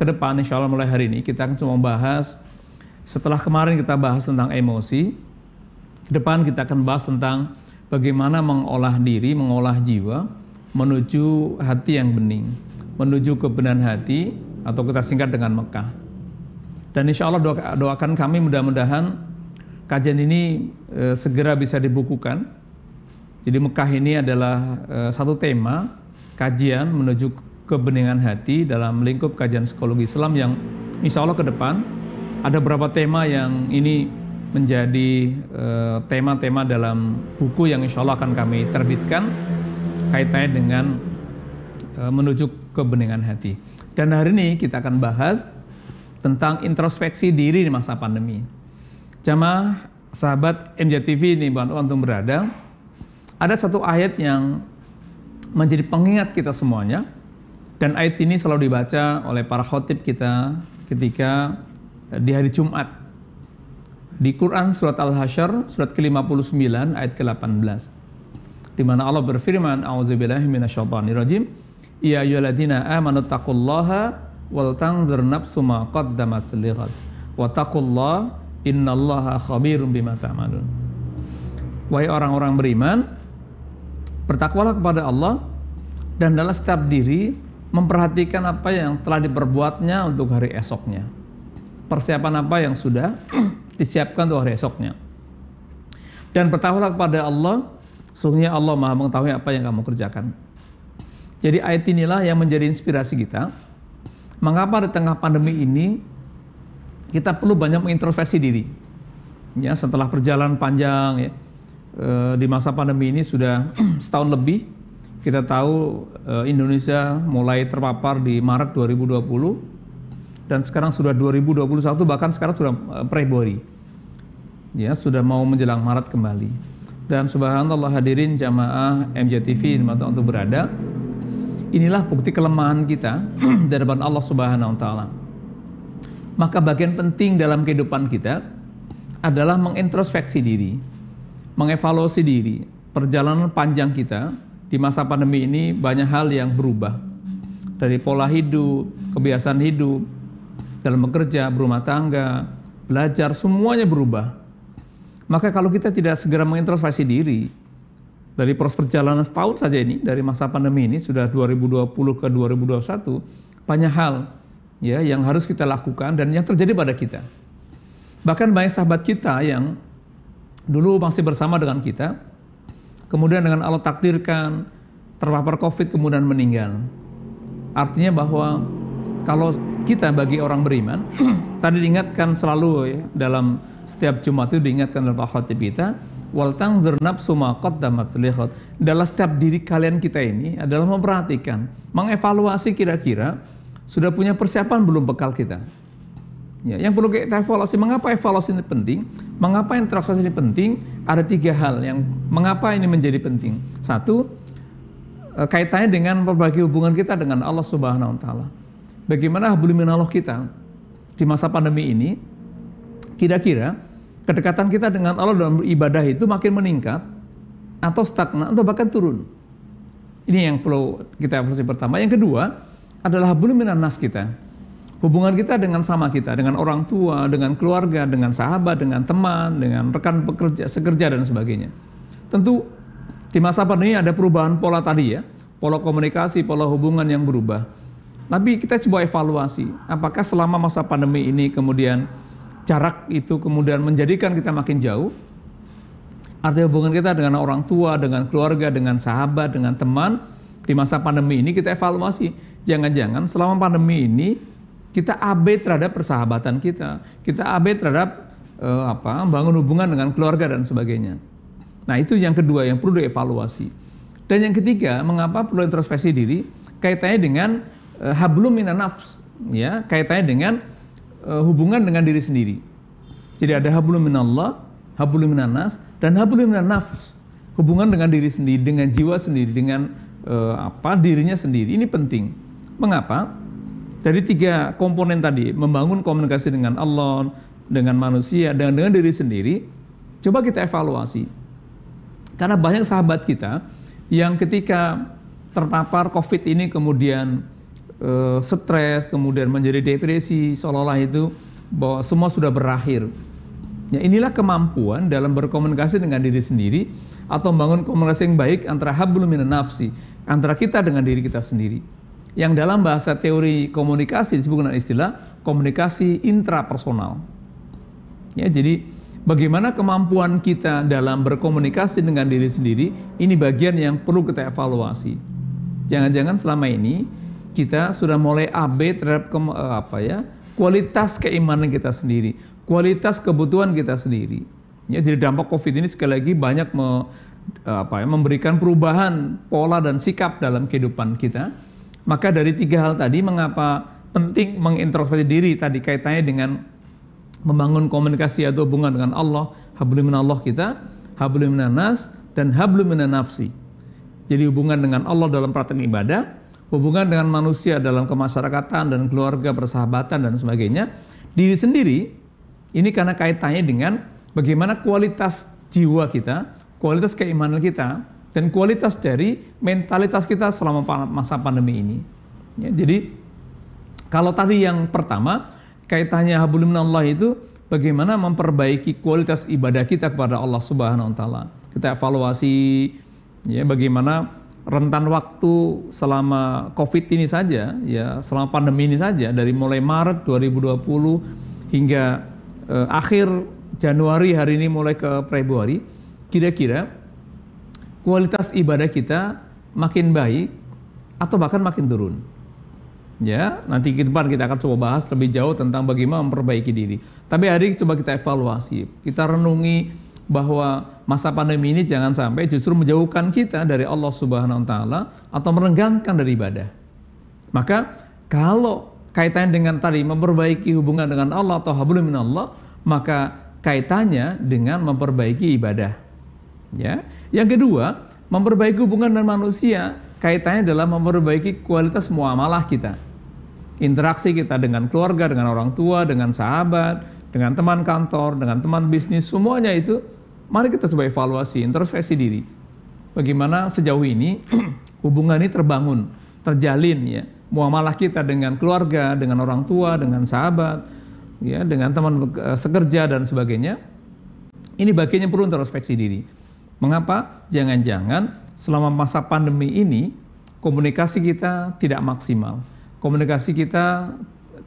ke depan insya Allah mulai hari ini kita akan cuma membahas, setelah kemarin kita bahas tentang emosi, ke depan kita akan bahas tentang bagaimana mengolah diri, mengolah jiwa menuju hati yang bening, menuju kebenaran hati atau kita singkat dengan Mekah. Dan insya Allah doakan kami mudah-mudahan kajian ini segera bisa dibukukan. Jadi Mekah ini adalah satu tema kajian menuju kebeningan hati dalam lingkup kajian psikologi Islam yang insya Allah ke depan ada beberapa tema yang ini menjadi tema-tema dalam buku yang insya Allah akan kami terbitkan kaitannya dengan menuju kebeningan hati. Dan hari ini kita akan bahas tentang introspeksi diri di masa pandemi. Jamaah sahabat MJTV ini antum berada, ada satu ayat yang menjadi pengingat kita semuanya. Dan ayat ini selalu dibaca oleh para khotib kita ketika di hari Jumat. Di Quran surat Al-Hasyr, surat ke-59, ayat ke-18. Di mana Allah berfirman, A'udzubillahi minasyaitonirrajim, Ya ayyuhalladzina amanu taqullaha wal tanzur nafsu ma qaddamat lighad wa taqullaha innallaha khabirum bima ta'malun. Wahai orang-orang beriman, bertakwalah kepada Allah dan dalam setiap diri memperhatikan apa yang telah diperbuatnya untuk hari esoknya. Persiapan apa yang sudah disiapkan untuk hari esoknya. Dan bertakwalah kepada Allah, sesungguhnya Allah Maha mengetahui apa yang kamu kerjakan. Jadi ayat inilah yang menjadi inspirasi kita. Mengapa di tengah pandemi ini kita perlu banyak mengintrospeksi diri. Ya, setelah perjalanan panjang ya, di masa pandemi ini sudah setahun lebih. Kita tahu Indonesia mulai terpapar di Maret 2020 dan sekarang sudah 2021, bahkan sekarang sudah Februari. Ya, sudah mau menjelang Maret kembali. Dan subhanallah hadirin jamaah MJTV di mana untuk berada. Inilah bukti kelemahan kita di hadapan Allah Subhanahu wa taala. Maka bagian penting dalam kehidupan kita adalah mengintrospeksi diri, mengevaluasi diri, perjalanan panjang kita. Di masa pandemi ini banyak hal yang berubah. Dari pola hidup, kebiasaan hidup, dalam bekerja, berumah tangga, belajar, semuanya berubah. Maka kalau kita tidak segera mengintrospeksi diri, dari proses perjalanan setahun saja ini, dari masa pandemi ini, sudah 2020 ke 2021, banyak hal ya, yang harus kita lakukan dan yang terjadi pada kita. Bahkan banyak sahabat kita yang dulu masih bersama dengan kita, kemudian dengan Allah takdirkan terpapar COVID kemudian meninggal. Artinya bahwa kalau kita bagi orang beriman, tadi diingatkan selalu ya, dalam setiap Jumat itu diingatkan oleh Pak Khotib kita, wal tanzur nafsu ma qaddamat lighad. Dalam setiap diri kalian kita ini adalah memperhatikan, mengevaluasi kira-kira sudah punya persiapan belum bekal kita. Ya, yang perlu kita evaluasi, mengapa evaluasi ini penting, mengapa introspeksi ini penting, ada tiga hal yang mengapa ini menjadi penting. Satu, kaitannya dengan berbagai hubungan kita dengan Allah Subhanahu wa taala. Bagaimana hubungan dengan Allah kita di masa pandemi ini, kira-kira kedekatan kita dengan Allah dalam ibadah itu makin meningkat atau stagnan atau bahkan turun. Ini yang perlu kita evaluasi pertama. Yang kedua adalah hubungan dengan nas kita. Hubungan kita dengan sama kita, dengan orang tua, dengan keluarga, dengan sahabat, dengan teman, dengan rekan pekerja, sekerja, dan sebagainya. Tentu di masa pandemi ada perubahan pola tadi ya, pola komunikasi, pola hubungan yang berubah. Tapi kita coba evaluasi, apakah selama masa pandemi ini kemudian jarak itu kemudian menjadikan kita makin jauh? Artinya hubungan kita dengan orang tua, dengan keluarga, dengan sahabat, dengan teman, di masa pandemi ini kita evaluasi. Jangan-jangan selama pandemi ini, kita abai terhadap persahabatan kita, kita abai terhadap bangun hubungan dengan keluarga dan sebagainya. Nah itu yang kedua yang perlu dievaluasi. Dan yang ketiga, mengapa perlu introspeksi diri? Kaitannya dengan hablum minan nafs, ya, kaitannya dengan hubungan dengan diri sendiri. Jadi ada hablum minallah, hablum minan nas, dan hablum minan nafs, hubungan dengan diri sendiri, dengan jiwa sendiri, dengan dirinya sendiri. Ini penting. Mengapa? Dari tiga komponen tadi, membangun komunikasi dengan Allah, dengan manusia, dan dengan diri sendiri, coba kita evaluasi. Karena banyak sahabat kita yang ketika terpapar COVID ini kemudian stres, kemudian menjadi depresi, seolah-olah itu bahwa semua sudah berakhir. Ya, inilah kemampuan dalam berkomunikasi dengan diri sendiri atau membangun komunikasi yang baik antara hablum minan nafsi, antara kita dengan diri kita sendiri. Yang dalam bahasa teori komunikasi disebut dengan istilah komunikasi intrapersonal. Ya, jadi bagaimana kemampuan kita dalam berkomunikasi dengan diri sendiri, ini bagian yang perlu kita evaluasi. Jangan-jangan selama ini kita sudah mulai abai terhadap kualitas keimanan kita sendiri, kualitas kebutuhan kita sendiri. Ya, jadi dampak COVID ini sekali lagi banyak memberikan perubahan pola dan sikap dalam kehidupan kita. Maka dari 3 hal tadi, mengapa penting mengintrospeksi diri tadi kaitannya dengan membangun komunikasi atau hubungan dengan Allah, hablum minallah kita, hablum minan nas, dan hablum minan nafsi. Jadi hubungan dengan Allah dalam praktek ibadah, hubungan dengan manusia dalam kemasyarakatan dan keluarga, persahabatan dan sebagainya. Diri sendiri ini karena kaitannya dengan bagaimana kualitas jiwa kita, kualitas keimanan kita, dan kualitas dari mentalitas kita selama masa pandemi ini. Ya, jadi kalau tadi yang pertama kaitannya hablum minallah itu bagaimana memperbaiki kualitas ibadah kita kepada Allah Subhanahu wa taala. Kita evaluasi ya bagaimana rentan waktu selama Covid ini saja ya, selama pandemi ini saja, dari mulai Maret 2020 hingga akhir Januari hari ini mulai ke Februari, kira-kira kualitas ibadah kita makin baik atau bahkan makin turun. Ya, nanti ke depan kita akan coba bahas lebih jauh tentang bagaimana memperbaiki diri. Tapi hari ini coba kita evaluasi, kita renungi bahwa masa pandemi ini jangan sampai justru menjauhkan kita dari Allah Subhanahu wa taala atau merenggangkan dari ibadah. Maka kalau kaitannya dengan tadi memperbaiki hubungan dengan Allah atau hablum minallah, maka kaitannya dengan memperbaiki ibadah. Ya. Yang kedua, memperbaiki hubungan dengan manusia, kaitannya dalam memperbaiki kualitas muamalah kita. Interaksi kita dengan keluarga, dengan orang tua, dengan sahabat, dengan teman kantor, dengan teman bisnis, semuanya itu mari kita coba evaluasi, introspeksi diri. Bagaimana sejauh ini hubungan ini terbangun, terjalin ya. Muamalah kita dengan keluarga, dengan orang tua, dengan sahabat, ya, dengan teman sekerja dan sebagainya. Ini bagian yang perlu introspeksi diri. Mengapa? Jangan-jangan selama masa pandemi ini komunikasi kita tidak maksimal, komunikasi kita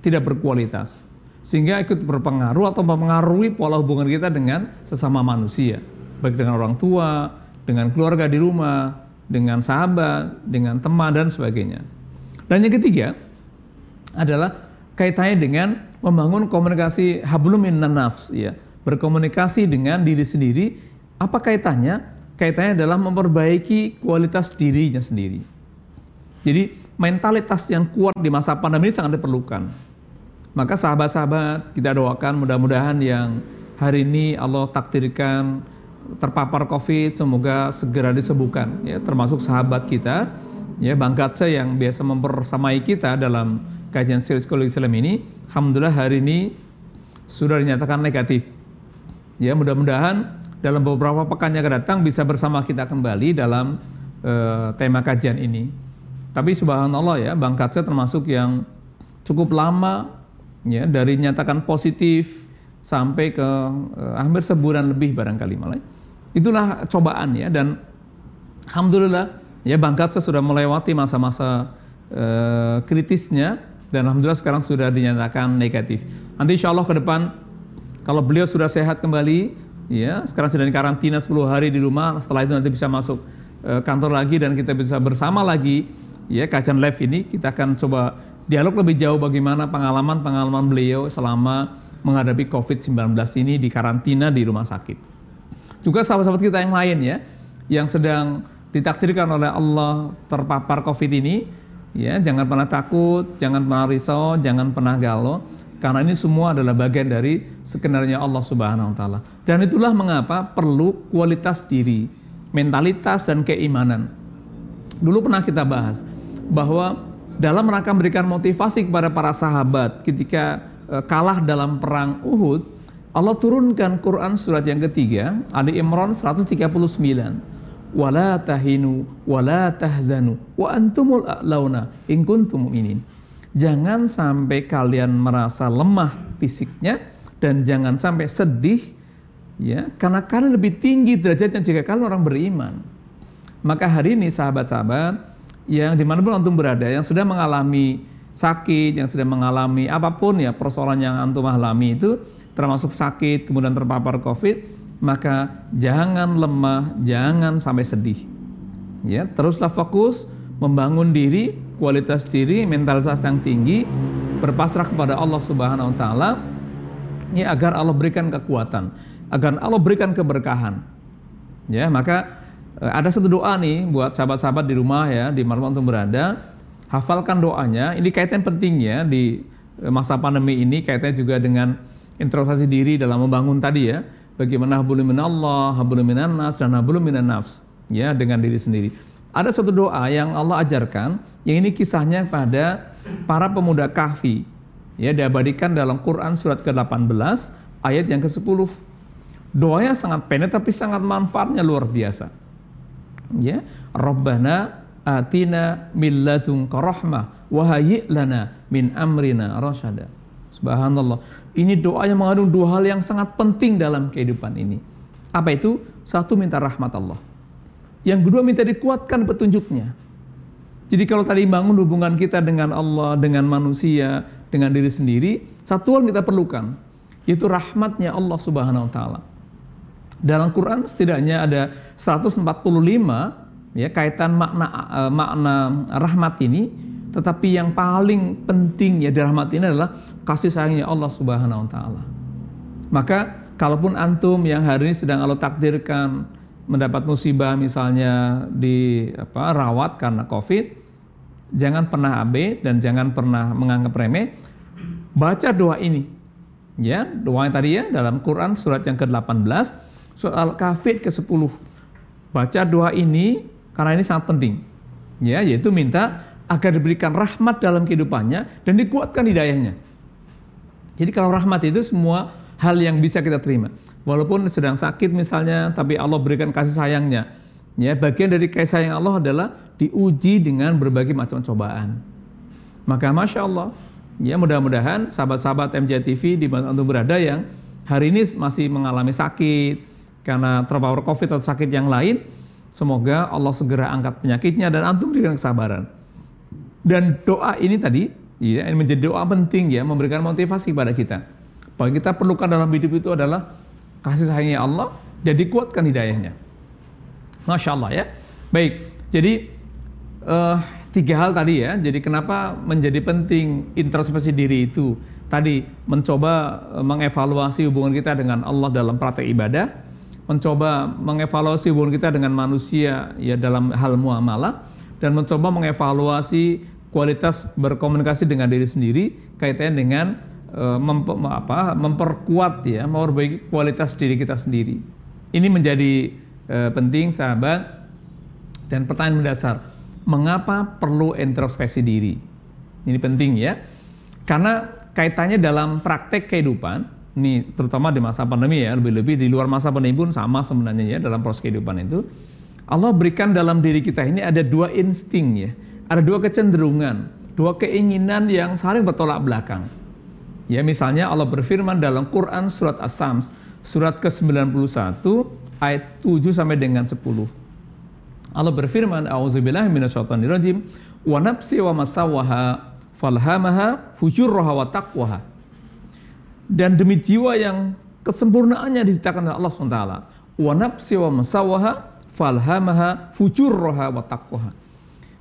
tidak berkualitas, sehingga ikut berpengaruh atau mempengaruhi pola hubungan kita dengan sesama manusia, baik dengan orang tua, dengan keluarga di rumah, dengan sahabat, dengan teman dan sebagainya. Dan yang ketiga adalah kaitannya dengan membangun komunikasi hablum minan nafs, ya, berkomunikasi dengan diri sendiri. Apa kaitannya? Kaitannya adalah memperbaiki kualitas dirinya sendiri. Jadi mentalitas yang kuat di masa pandemi ini sangat diperlukan. Maka sahabat-sahabat, kita doakan mudah-mudahan yang hari ini Allah takdirkan terpapar Covid, semoga segera disembuhkan. Ya, termasuk sahabat kita, ya Bang Katsa yang biasa mempersamai kita dalam kajian Kuliah Psikologi Islam ini, alhamdulillah hari ini sudah dinyatakan negatif. Ya, mudah-mudahan dalam beberapa pekan yang akan datang bisa bersama kita kembali dalam tema kajian ini. Tapi subhanallah ya, Bang Katsa termasuk yang cukup lama ya, dari nyatakan positif sampai ke hampir sebulan lebih barangkali malah. Itulah cobaan ya, dan alhamdulillah ya Bang Katsa sudah melewati masa-masa kritisnya dan alhamdulillah sekarang sudah dinyatakan negatif. Nanti insya Allah ke depan kalau beliau sudah sehat kembali, ya, sekarang sedang karantina 10 hari di rumah, setelah itu nanti bisa masuk kantor lagi dan kita bisa bersama lagi ya kajian live ini. Kita akan coba dialog lebih jauh bagaimana pengalaman-pengalaman beliau selama menghadapi COVID-19 ini di karantina di rumah sakit. Juga sahabat-sahabat kita yang lain ya, yang sedang ditakdirkan oleh Allah terpapar COVID ini ya, jangan pernah takut, jangan pernah risau, jangan pernah galau. Karena ini semua adalah bagian dari skenario Allah Subhanahu wa taala. Dan itulah mengapa perlu kualitas diri, mentalitas dan keimanan. Dulu pernah kita bahas bahwa dalam rangka memberikan motivasi kepada para sahabat ketika kalah dalam perang Uhud, Allah turunkan Quran surat yang ketiga, Ali Imran 139. Wala tahinu wala tahzanu wa antumul a'launa in kuntum mu'minin. Jangan sampai kalian merasa lemah fisiknya dan jangan sampai sedih ya, karena kalian lebih tinggi derajatnya jika kalian orang beriman. Maka hari ini sahabat-sahabat yang dimanapun antum berada, yang sedang mengalami sakit, yang sedang mengalami apapun ya persoalan yang antum alami itu, termasuk sakit kemudian terpapar COVID, maka jangan lemah, jangan sampai sedih. Ya, teruslah fokus membangun diri, kualitas diri, mentalitas yang tinggi, berpasrah kepada Allah Subhanahu Wa Taala, ya agar Allah berikan kekuatan, agar Allah berikan keberkahan. Ya, maka ada satu doa nih buat sahabat-sahabat di rumah ya, di mana untuk berada, hafalkan doanya. Ini kaitan pentingnya di masa pandemi ini, kaitannya juga dengan introspeksi diri dalam membangun tadi ya, bagaimana hablum minallah, hablum minannas, dan hablum minannafs ya, dengan diri sendiri. Ada satu doa yang Allah ajarkan, yang ini kisahnya pada para pemuda Kahfi ya, diabadikan dalam Quran surat ke-18 ayat yang ke-10. Doanya sangat pendek tapi sangat manfaatnya luar biasa. Ya, Rabbana atina min ladunka rahmah wa hayyi' lana min amrina rasyada. Subhanallah. Ini doa yang mengandung dua hal yang sangat penting dalam kehidupan ini. Apa itu? Satu, minta rahmat Allah. Yang kedua, minta dikuatkan petunjuknya. Jadi kalau tadi bangun hubungan kita dengan Allah, dengan manusia, dengan diri sendiri, satu hal kita perlukan, yaitu rahmatnya Allah Subhanahu Wa Ta'ala. Dalam Quran setidaknya ada 145 ya kaitan makna rahmat ini, tetapi yang paling penting ya dari rahmat ini adalah kasih sayangnya Allah Subhanahu Wa Taala. Maka kalaupun antum yang hari ini sedang Allah takdirkan mendapat musibah misalnya di rawat karena COVID, jangan pernah abai dan jangan pernah menganggap remeh. Baca doa ini ya, doa yang tadi ya dalam Quran surat yang ke-18 surat Al-Kahfi ke-10. Baca doa ini karena ini sangat penting ya, yaitu minta agar diberikan rahmat dalam kehidupannya dan dikuatkan hidayahnya. Jadi kalau rahmat itu semua hal yang bisa kita terima, walaupun sedang sakit misalnya, tapi Allah berikan kasih sayangnya ya. Bagian dari kasih sayang Allah adalah diuji dengan berbagai macam cobaan. Maka Masya Allah ya, mudah-mudahan sahabat-sahabat MJTV di mana antum berada yang hari ini masih mengalami sakit karena terpapar COVID atau sakit yang lain, semoga Allah segera angkat penyakitnya dan antum diberikan kesabaran. Dan doa ini tadi, ya, ini menjadi doa penting ya, memberikan motivasi pada kita. Bahwa kita perlukan dalam hidup itu adalah kasih sayangnya Allah, dan dikuatkan hidayahnya. Masya Allah ya. Baik, jadi tiga hal tadi ya. Jadi kenapa menjadi penting introspeksi diri itu? Tadi mencoba mengevaluasi hubungan kita dengan Allah dalam praktek ibadah, mencoba mengevaluasi hubungan kita dengan manusia ya dalam hal muamalah, dan mencoba mengevaluasi kualitas berkomunikasi dengan diri sendiri kaitannya dengan memperkuat ya, memperbaiki kualitas diri kita sendiri. Ini menjadi penting sahabat. Dan pertanyaan mendasar, mengapa perlu introspeksi diri? Ini penting ya, karena kaitannya dalam praktek kehidupan. Ini terutama di masa pandemi ya, lebih-lebih di luar masa pandemi pun sama sebenarnya ya, dalam proses kehidupan itu Allah berikan dalam diri kita ini ada dua insting ya, ada dua kecenderungan, dua keinginan yang saling bertolak belakang ya. Misalnya Allah berfirman dalam Quran surat As-Sams surat ke-91 ayat 7 sampai dengan 10. Allah berfirman, a'udzubillahi minasyaitonirrajim, wa nafsi wa masawaha falhamaha fujurraha wa taqwaha. Dan demi jiwa yang kesempurnaannya diciptakan oleh Allah SWT, wa nafsi wa masawaha falhamaha fujurroha wa taqwaha.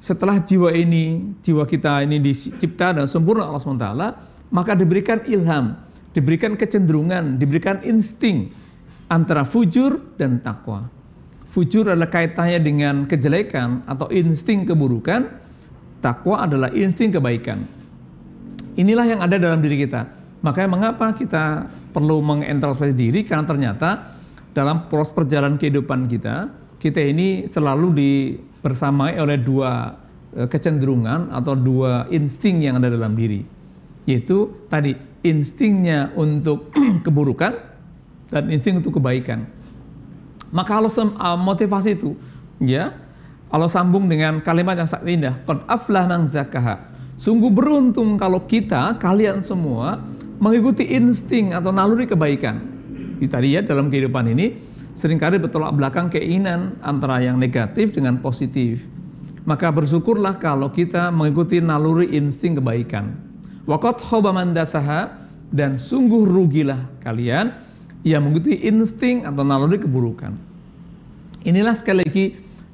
Setelah jiwa ini, jiwa kita ini dicipta dan sempurna Allah SWT, maka diberikan ilham, diberikan kecenderungan, diberikan insting antara fujur dan taqwa. Fujur adalah kaitannya dengan kejelekan atau insting keburukan, taqwa adalah insting kebaikan. Inilah yang ada dalam diri kita. Makanya mengapa kita perlu mengintrospeksi diri, karena ternyata dalam proses perjalanan kehidupan kita, kita ini selalu dibersamai oleh dua kecenderungan atau dua insting yang ada dalam diri, yaitu tadi instingnya untuk keburukan dan insting untuk kebaikan. Maka Allah motivasi itu ya, Allah sambung dengan kalimat yang sangat indah, qad aflaha man zakkaha Sungguh beruntung kalau kita, kalian semua, mengikuti insting atau naluri kebaikan. Tadi ya, dalam kehidupan ini seringkali bertolak belakang keinginan antara yang negatif dengan positif. Maka bersyukurlah kalau kita mengikuti naluri insting kebaikan. Waqad khaba man dasaha, dan sungguh rugilah kalian yang mengikuti insting atau naluri keburukan. Inilah sekali lagi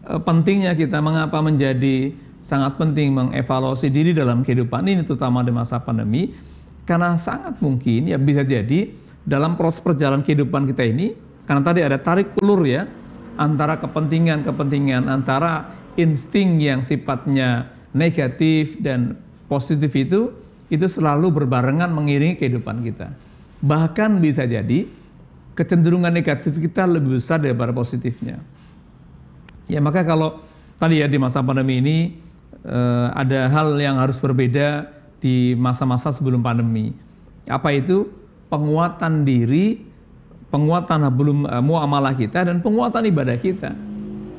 pentingnya kita, mengapa menjadi sangat penting mengevaluasi diri dalam kehidupan ini, terutama di masa pandemi, karena sangat mungkin ya bisa jadi dalam proses perjalanan kehidupan kita ini, karena tadi ada tarik ulur ya, antara kepentingan-kepentingan, antara insting yang sifatnya negatif dan positif itu selalu berbarengan mengiringi kehidupan kita. Bahkan bisa jadi kecenderungan negatif kita lebih besar daripada positifnya. Ya maka kalau tadi ya di masa pandemi ini ada hal yang harus berbeda di masa-masa sebelum pandemi. Apa itu? Penguatan diri, penguatan muamalah kita, dan penguatan ibadah kita.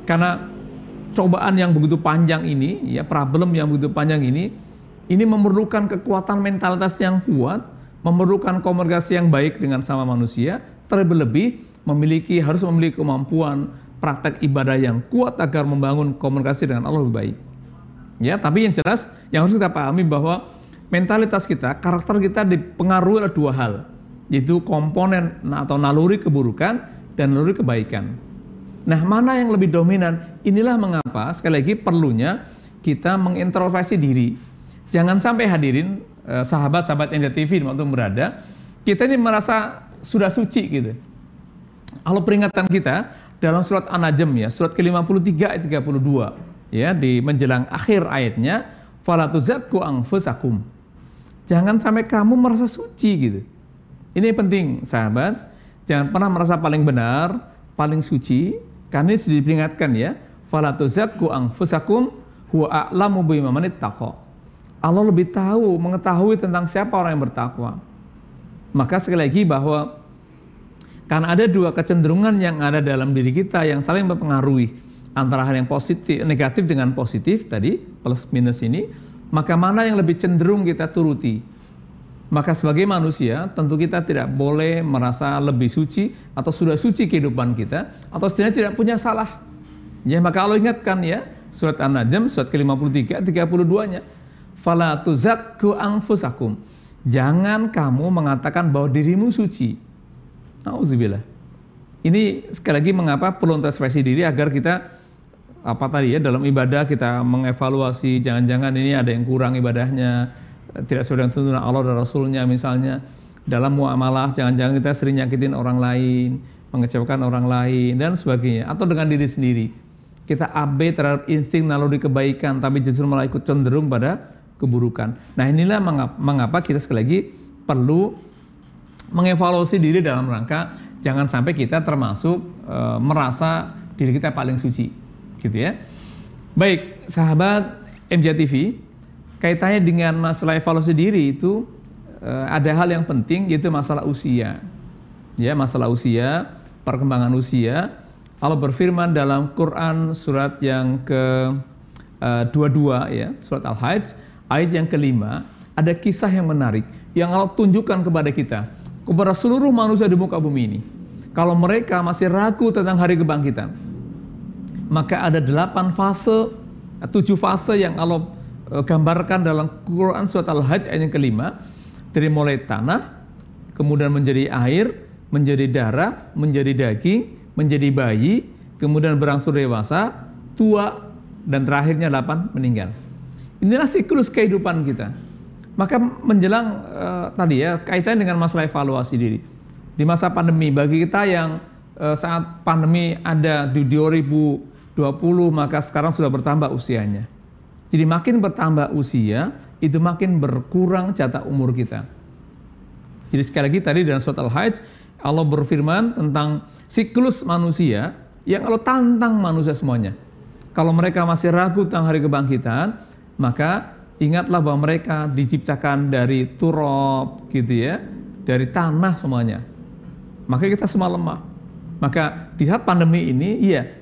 Karena cobaan yang begitu panjang ini, ya problem yang begitu panjang ini memerlukan kekuatan mentalitas yang kuat, memerlukan komunikasi yang baik dengan sama manusia, terlebih harus memiliki kemampuan praktek ibadah yang kuat agar membangun komunikasi dengan Allah lebih baik. Ya, tapi yang jelas yang harus kita pahami bahwa mentalitas kita, karakter kita dipengaruhi oleh dua hal, yaitu komponen atau naluri keburukan dan naluri kebaikan. Nah, mana yang lebih dominan? Inilah mengapa sekali lagi perlunya kita mengintrospeksi diri. Jangan sampai hadirin sahabat-sahabat MJTV waktu berada, kita ini merasa sudah suci gitu. Kalau peringatan kita dalam surat An-Najm ya, surat ke-53 ayat 32 ya, di menjelang akhir ayatnya, fala tuzakku anfusakum. Jangan sampai kamu merasa suci gitu. Ini penting sahabat, jangan pernah merasa paling benar, paling suci, karena ini diperingatkan ya, fala tuzakku anfusakum huwa a'lamu biman ittaqa. Allah lebih tahu, mengetahui tentang siapa orang yang bertakwa. Maka sekali lagi bahwa karena ada dua kecenderungan yang ada dalam diri kita yang saling mempengaruhi antara hal yang positif, negatif dengan positif tadi, plus minus ini, maka mana yang lebih cenderung kita turuti. Maka sebagai manusia tentu kita tidak boleh merasa lebih suci atau sudah suci kehidupan kita, atau setidaknya tidak punya salah. Ya maka Allah ingatkan ya, surat An-Najm surat ke-53 32-nya. Fala tuzakku anfusakum. Jangan kamu mengatakan bahwa dirimu suci. Nauzubillah. Ini sekali lagi mengapa perlu introspeksi diri agar kita dalam ibadah kita mengevaluasi, jangan-jangan ini ada yang kurang ibadahnya, tidak sesuai dengan tuntunan Allah dan Rasulnya misalnya. Dalam muamalah jangan-jangan kita sering nyakitin orang lain, mengecewakan orang lain dan sebagainya, atau dengan diri sendiri. Kita abai terhadap insting naluri kebaikan tapi justru malah ikut cenderung pada keburukan. Nah, inilah mengapa kita sekali lagi perlu mengevaluasi diri dalam rangka jangan sampai kita termasuk merasa diri kita paling suci gitu ya. Baik sahabat MJTV, kaitannya dengan masalah evaluasi diri itu ada hal yang penting, yaitu masalah usia ya, masalah usia, perkembangan usia. Allah berfirman dalam Quran surat yang ke-22 ya, surat Al-Hajj ayat yang ke-5, ada kisah yang menarik yang Allah tunjukkan kepada kita, kepada seluruh manusia di muka bumi ini. Kalau mereka masih ragu tentang hari kebangkitan, maka ada 7 fase yang Allah gambarkan dalam Quran surat Al-Hajj ayat yang ke-5. Dari mulai tanah, kemudian menjadi air, menjadi darah, menjadi daging, menjadi bayi, kemudian berangsur dewasa, tua, dan terakhirnya 8 meninggal. Inilah siklus kehidupan kita. Maka menjelang kaitannya dengan masalah evaluasi diri. Di masa pandemi, bagi kita yang saat pandemi ada di 2020, maka sekarang sudah bertambah usianya. Jadi makin bertambah usia, itu makin berkurang jatah umur kita. Jadi sekali lagi tadi dalam surat Al-Hajj, Allah berfirman tentang siklus manusia yang Allah tantang manusia semuanya. Kalau mereka masih ragu tentang hari kebangkitan, maka ingatlah bahwa mereka diciptakan dari turab gitu ya, dari tanah semuanya. Maka kita semua lemah. Maka di saat pandemi ini,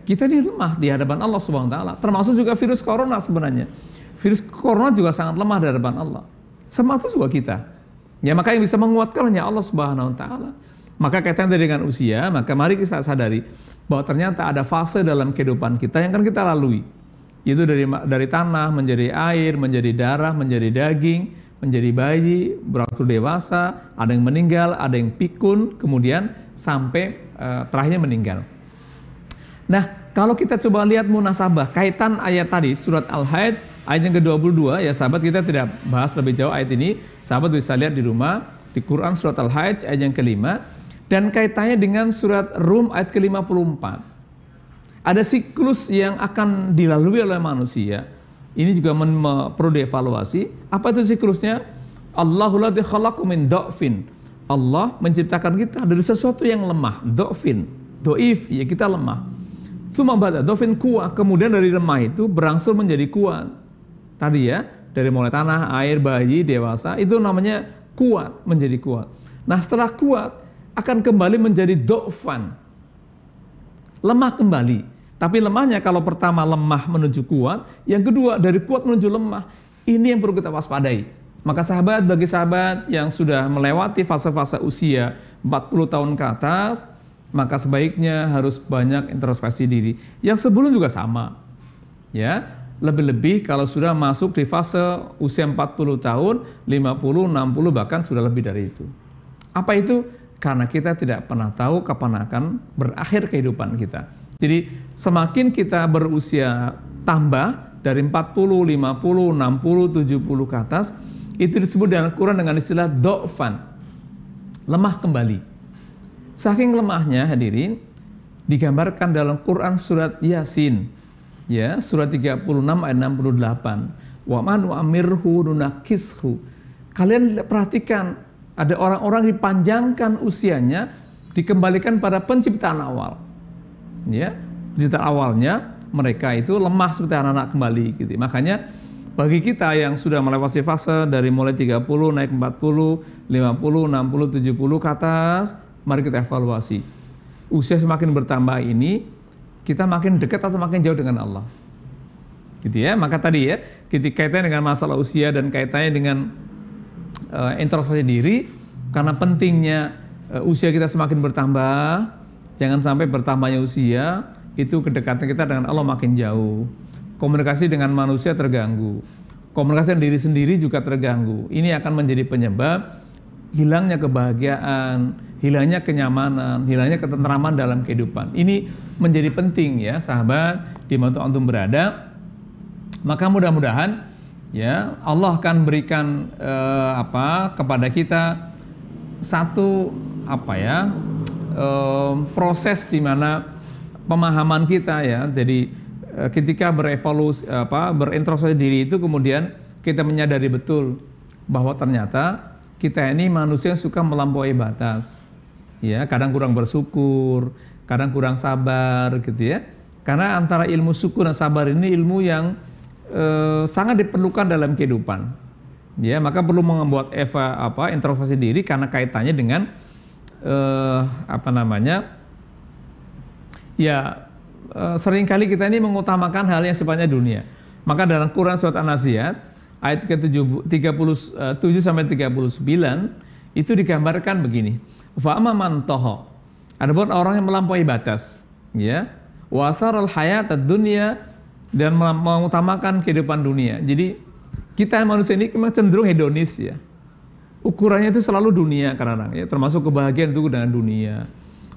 kita lemah di hadapan Allah Subhanahu wa taala. Termasuk juga virus corona sebenarnya. Virus corona juga sangat lemah di hadapan Allah. Sama itu juga kita. Ya, maka yang bisa menguatkan hanya Allah Subhanahu wa taala. Maka kaitan dengan usia, maka mari kita sadari bahwa ternyata ada fase dalam kehidupan kita yang akan kita lalui. Itu dari tanah menjadi air, menjadi darah, menjadi daging, menjadi bayi, berangsur dewasa, ada yang meninggal, ada yang pikun, kemudian sampai terakhirnya meninggal. Nah, kalau kita coba lihat munasabah kaitan ayat tadi, surat Al-Hajj ayat yang ke-22, ya sahabat, kita tidak bahas lebih jauh ayat ini, sahabat bisa lihat di rumah, di Quran surat Al-Hajj ayat yang ke-5, dan kaitannya dengan surat Rum ayat ke-54. Ada siklus yang akan dilalui oleh manusia. Ini juga perlu dievaluasi. Apa itu siklusnya? Allahul ladzi khalaqakum min dha'fin. Allah menciptakan kita dari sesuatu yang lemah. Dha'fin, do'if, ya kita lemah. Tsumma bada dha'fin kuwa. Kemudian dari lemah itu berangsur menjadi kuat. Tadi ya, dari mulai tanah, air, bayi, dewasa, itu namanya kuat, menjadi kuat. Nah, setelah kuat akan kembali menjadi dha'fan. Lemah kembali. Tapi lemahnya kalau pertama lemah menuju kuat, yang kedua dari kuat menuju lemah, ini yang perlu kita waspadai. Maka sahabat, bagi sahabat yang sudah melewati fase-fase usia 40 tahun ke atas, maka sebaiknya harus banyak introspeksi diri. Yang sebelum juga sama. Ya, lebih-lebih kalau sudah masuk di fase usia 40 tahun, 50, 60 bahkan sudah lebih dari itu. Apa itu? Karena kita tidak pernah tahu kapan akan berakhir kehidupan kita. Jadi semakin kita berusia tambah dari 40, 50, 60, 70 ke atas, itu disebut dengan Quran dengan istilah dha'fan, lemah kembali. Saking lemahnya hadirin, digambarkan dalam Quran surat Yasin, ya surat 36 ayat 68. Wa man nu'ammirhu nunakkishu. Kalian perhatikan, ada orang-orang dipanjangkan usianya, dikembalikan pada penciptaan awal. Ya, cerita awalnya mereka itu lemah seperti anak-anak kembali gitu. Makanya bagi kita yang sudah melewati fase dari mulai 30 naik 40, 50, 60, 70 ke atas, mari kita evaluasi. Usia semakin bertambah ini, kita makin dekat atau makin jauh dengan Allah. Gitu ya. Maka tadi ya, kaitannya dengan masalah usia dan kaitannya dengan introspeksi diri, karena pentingnya usia kita semakin bertambah. Jangan sampai bertambahnya usia, itu kedekatan kita dengan Allah makin jauh. Komunikasi dengan manusia terganggu. Komunikasi dengan diri sendiri juga terganggu. Ini akan menjadi penyebab hilangnya kebahagiaan, hilangnya kenyamanan, hilangnya ketentraman dalam kehidupan. Ini menjadi penting ya sahabat, dimanapun antum berada. Maka mudah-mudahan ya Allah akan berikan kepada kita satu proses di mana pemahaman kita ya. Jadi ketika berevolusi berintrospeksi diri itu, kemudian kita menyadari betul bahwa ternyata kita ini manusia yang suka melampaui batas. Ya, kadang kurang bersyukur, kadang kurang sabar gitu ya. Karena antara ilmu syukur dan sabar ini ilmu yang sangat diperlukan dalam kehidupan. Ya, maka perlu membuat introspeksi diri karena kaitannya dengan seringkali kita ini mengutamakan hal yang sifatnya dunia. Maka dalam Quran surat An-Nazi'at ayat ke-37 sampai 39 itu digambarkan begini. Fa amma man taha. Ada buat orang yang melampaui batas, ya. Wa saral hayatad dunya, dan mengutamakan kehidupan dunia. Jadi kita manusia ini cenderung hedonis ya. Ukurannya itu selalu dunia kadang-kadang ya, termasuk kebahagiaan itu dengan dunia,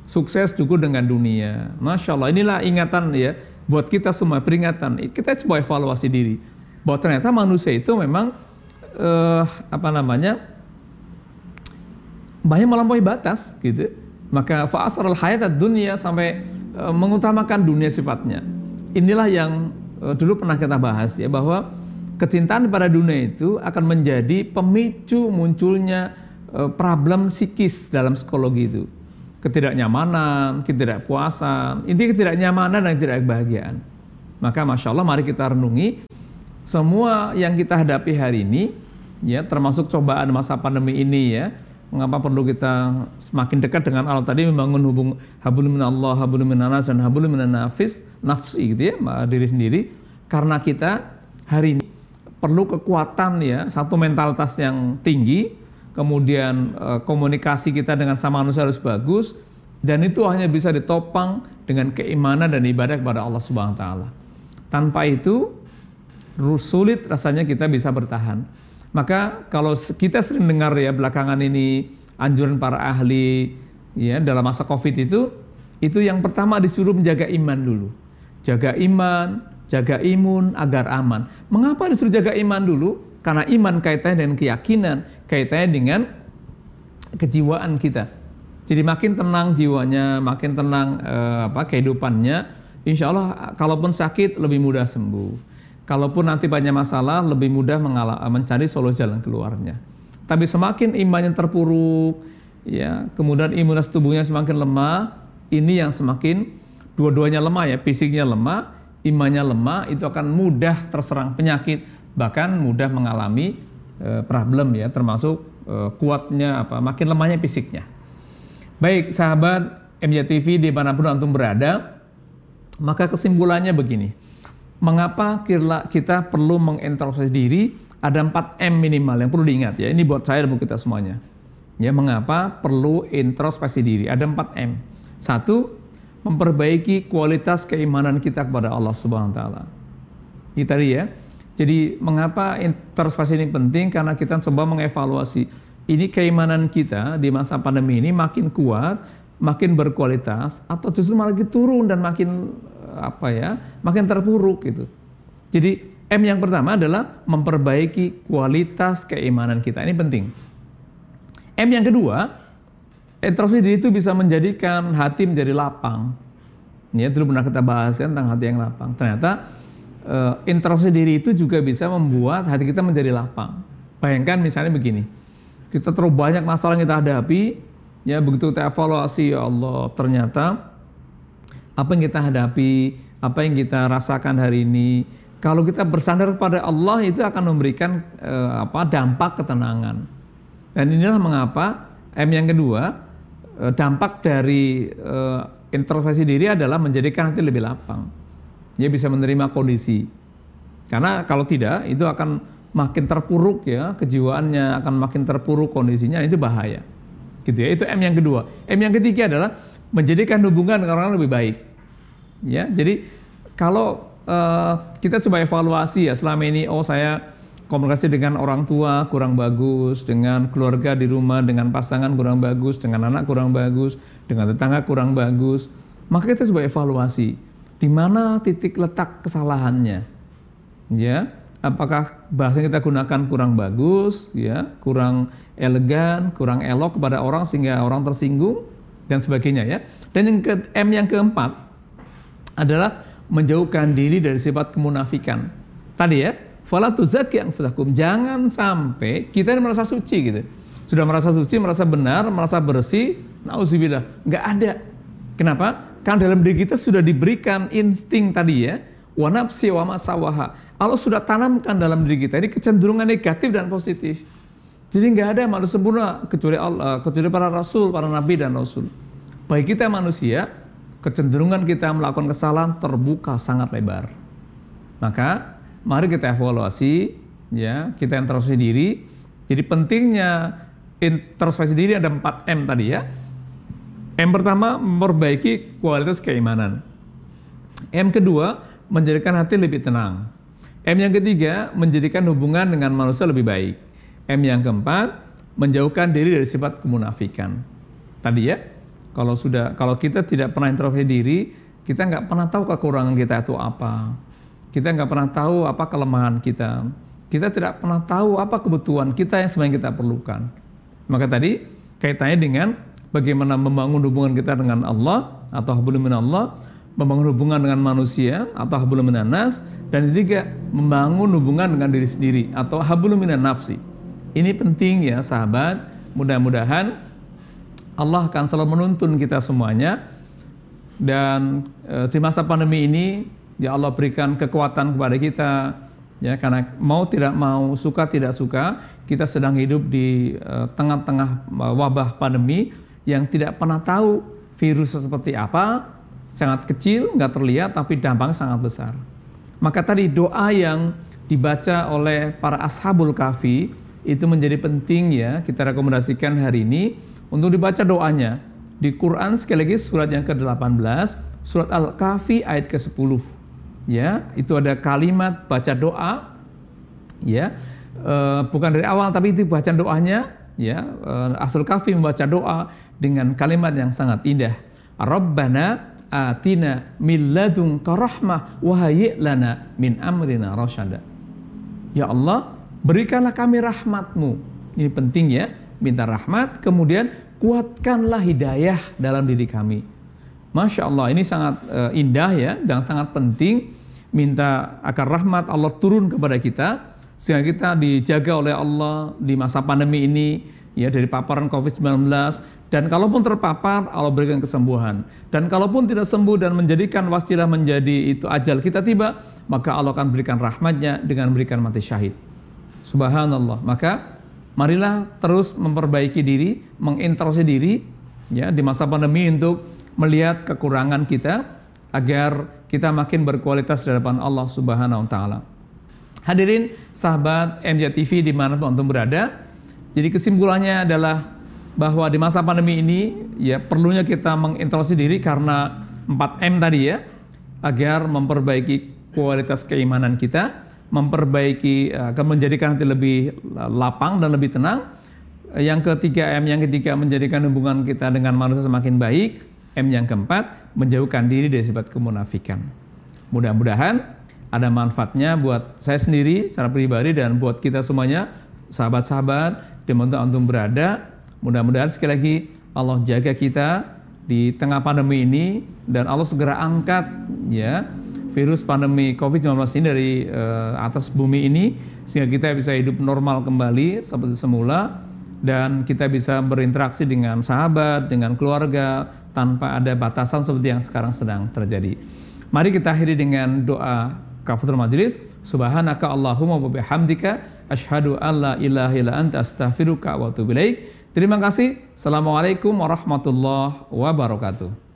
sukses juga dengan dunia. Masya Allah, inilah ingatan ya buat kita semua, peringatan. Kita coba evaluasi diri bahwa ternyata manusia itu memang banyak melampaui batas gitu. Maka fa'asarul hayatad dunia, sampai mengutamakan dunia sifatnya. Inilah yang dulu pernah kita bahas ya, bahwa kecintaan pada dunia itu akan menjadi pemicu munculnya problem psikis dalam psikologi itu. Ketidaknyamanan, ketidakpuasan, intinya ketidaknyamanan dan ketidakbahagiaan. Maka Masya Allah, mari kita renungi semua yang kita hadapi hari ini, ya termasuk cobaan masa pandemi ini ya. Mengapa perlu kita semakin dekat dengan Allah tadi, membangun hubungan hablum minallah, hablum minanas, dan hablum minannafsi gitu ya, diri sendiri. Karena kita hari ini perlu kekuatan ya, satu mentalitas yang tinggi, kemudian komunikasi kita dengan sama manusia harus bagus, dan itu hanya bisa ditopang dengan keimanan dan ibadah kepada Allah Subhanahu wa taala. Tanpa itu sulit rasanya kita bisa bertahan. Maka kalau kita sering dengar ya belakangan ini anjuran para ahli ya dalam masa Covid itu yang pertama disuruh menjaga iman dulu. Jaga iman, jaga imun agar aman. Mengapa disuruh jaga iman dulu? Karena iman kaitannya dengan keyakinan, kaitannya dengan kejiwaan kita. Jadi makin tenang jiwanya, makin tenang kehidupannya, insya Allah kalaupun sakit lebih mudah sembuh. Kalaupun nanti banyak masalah, lebih mudah mencari solusi jalan keluarnya. Tapi semakin imannya terpuruk, ya, kemudian imunitas tubuhnya semakin lemah, ini yang semakin dua-duanya lemah ya, fisiknya lemah, imannya lemah, itu akan mudah terserang penyakit, bahkan mudah mengalami problem ya, termasuk kuatnya makin lemahnya fisiknya. Baik, sahabat MJTV dimanapun antum berada, maka kesimpulannya begini. Mengapa kita perlu mengintrospeksi diri? Ada 4M minimal yang perlu diingat ya. Ini buat saya dan buat kita semuanya. Ya, mengapa perlu introspeksi diri? Ada 4M. 1, memperbaiki kualitas keimanan kita kepada Allah Subhanahu wa taala. Ini tadi ya. Jadi mengapa introspeksi ini penting? Karena kita coba mengevaluasi. Ini keimanan kita di masa pandemi ini makin kuat, makin berkualitas, atau justru malah turun dan makin makin terpuruk gitu. Jadi M yang pertama adalah memperbaiki kualitas keimanan kita. Ini penting. M yang kedua, introspeksi diri itu bisa menjadikan hati menjadi lapang. Ya, dulu pernah kita bahas kan tentang hati yang lapang. Ternyata introspeksi diri itu juga bisa membuat hati kita menjadi lapang. Bayangkan misalnya begini, kita terlalu banyak masalah yang kita hadapi, ya begitu kita evaluasi, ya Allah ternyata apa yang kita hadapi, apa yang kita rasakan hari ini, kalau kita bersandar pada Allah itu akan memberikan dampak ketenangan. Dan inilah mengapa M yang kedua, dampak dari introspeksi diri adalah menjadikan hati lebih lapang. Dia bisa menerima kondisi. Karena kalau tidak, itu akan makin terpuruk ya, kejiwaannya akan makin terpuruk kondisinya, itu bahaya. Gitu ya. Itu M yang kedua. M yang ketiga adalah menjadikan hubungan dengan orang lebih baik. Ya, jadi kalau kita coba evaluasi ya selama ini, oh saya komunikasi dengan orang tua kurang bagus, dengan keluarga di rumah, dengan pasangan kurang bagus, dengan anak kurang bagus, dengan tetangga kurang bagus. Maka kita coba evaluasi di mana titik letak kesalahannya. Ya, apakah bahasa yang kita gunakan kurang bagus, ya, kurang elegan, kurang elok kepada orang sehingga orang tersinggung, dan sebagainya ya. Dan yang keempat adalah menjauhkan diri dari sifat kemunafikan. Tadi ya, fala tuzakki anfusakum, jangan sampai kita merasa suci gitu. Sudah merasa suci, merasa benar, merasa bersih, nauzubillah, enggak ada. Kenapa? Karena dalam diri kita sudah diberikan insting tadi ya, wa nafsi wa ma sawaha. Allah sudah tanamkan dalam diri kita ini kecenderungan negatif dan positif. Jadi nggak ada manusia sempurna kecuali Allah, kecuali para rasul, para nabi dan rasul. Bagi kita manusia, kecenderungan kita melakukan kesalahan terbuka sangat lebar. Maka mari kita evaluasi, ya kita introspeksi diri. Jadi pentingnya introspeksi diri ada 4M tadi ya. M pertama, memperbaiki kualitas keimanan. M kedua, menjadikan hati lebih tenang. M yang ketiga, menjadikan hubungan dengan manusia lebih baik. M yang keempat, menjauhkan diri dari sifat kemunafikan. Tadi ya, kalau kita tidak pernah introspeksi diri, kita nggak pernah tahu kekurangan kita itu apa. Kita nggak pernah tahu apa kelemahan kita. Kita tidak pernah tahu apa kebutuhan kita yang sebenarnya kita perlukan. Maka tadi kaitannya dengan bagaimana membangun hubungan kita dengan Allah atau hablum minallah, membangun hubungan dengan manusia atau hablum minannas, dan ketiga membangun hubungan dengan diri sendiri atau hablum minan nafsi. Ini penting ya sahabat, mudah-mudahan Allah akan selalu menuntun kita semuanya. Dan di masa pandemi ini, ya Allah berikan kekuatan kepada kita. Ya, karena mau tidak mau, suka tidak suka, kita sedang hidup di tengah-tengah wabah pandemi yang tidak pernah tahu virusnya seperti apa, sangat kecil, nggak terlihat, tapi dampaknya sangat besar. Maka tadi doa yang dibaca oleh para ashabul kahfi itu menjadi penting ya, kita rekomendasikan hari ini untuk dibaca doanya di Quran, sekali lagi surat yang ke-18, surat Al-Kahfi ayat ke-10 ya. Itu ada kalimat baca doa ya, bukan dari awal tapi itu bacaan doanya ya. Ashabul kahfi membaca doa dengan kalimat yang sangat indah, Rabbana atina min ladunka rahmah wa hayyi' lana min amrina rasyada. Ya Allah, berikanlah kami rahmatmu. Ini penting ya, minta rahmat, kemudian kuatkanlah hidayah dalam diri kami. Masya Allah, ini sangat indah ya, dan sangat penting. Minta akan rahmat Allah turun kepada kita, sehingga kita dijaga oleh Allah di masa pandemi ini ya, dari paparan COVID-19. Dan kalaupun terpapar, Allah berikan kesembuhan. Dan kalaupun tidak sembuh dan menjadikan wasilah menjadi itu ajal kita tiba, maka Allah akan berikan rahmatnya dengan berikan mati syahid. Subhanallah. Maka marilah terus memperbaiki diri, mengintrospeksi diri ya, di masa pandemi untuk melihat kekurangan kita agar kita makin berkualitas di hadapan Allah Subhanahu wa Ta'ala. Hadirin sahabat MJTV dimanapun antum berada, jadi kesimpulannya adalah bahwa di masa pandemi ini ya perlunya kita mengintrospeksi diri karena 4M tadi ya, agar memperbaiki kualitas keimanan kita, memperbaiki menjadikan hati lebih lapang dan lebih tenang. Yang ketiga M, yang ketiga menjadikan hubungan kita dengan manusia semakin baik. M yang keempat, menjauhkan diri dari sifat kemunafikan. Mudah-mudahan ada manfaatnya buat saya sendiri secara pribadi dan buat kita semuanya sahabat-sahabat di mana antum berada. Mudah-mudahan sekali lagi Allah jaga kita di tengah pandemi ini, dan Allah segera angkat ya virus pandemi COVID-19 ini dari atas bumi ini, sehingga kita bisa hidup normal kembali seperti semula, dan kita bisa berinteraksi dengan sahabat, dengan keluarga tanpa ada batasan seperti yang sekarang sedang terjadi. Mari kita akhiri dengan doa kafaratul majelis. Subhanaka Allahumma wa bihamdika asyhadu an la ilaha illa anta astaghfiruka wa atubu ilaik. Terima kasih. Assalamualaikum warahmatullahi wabarakatuh.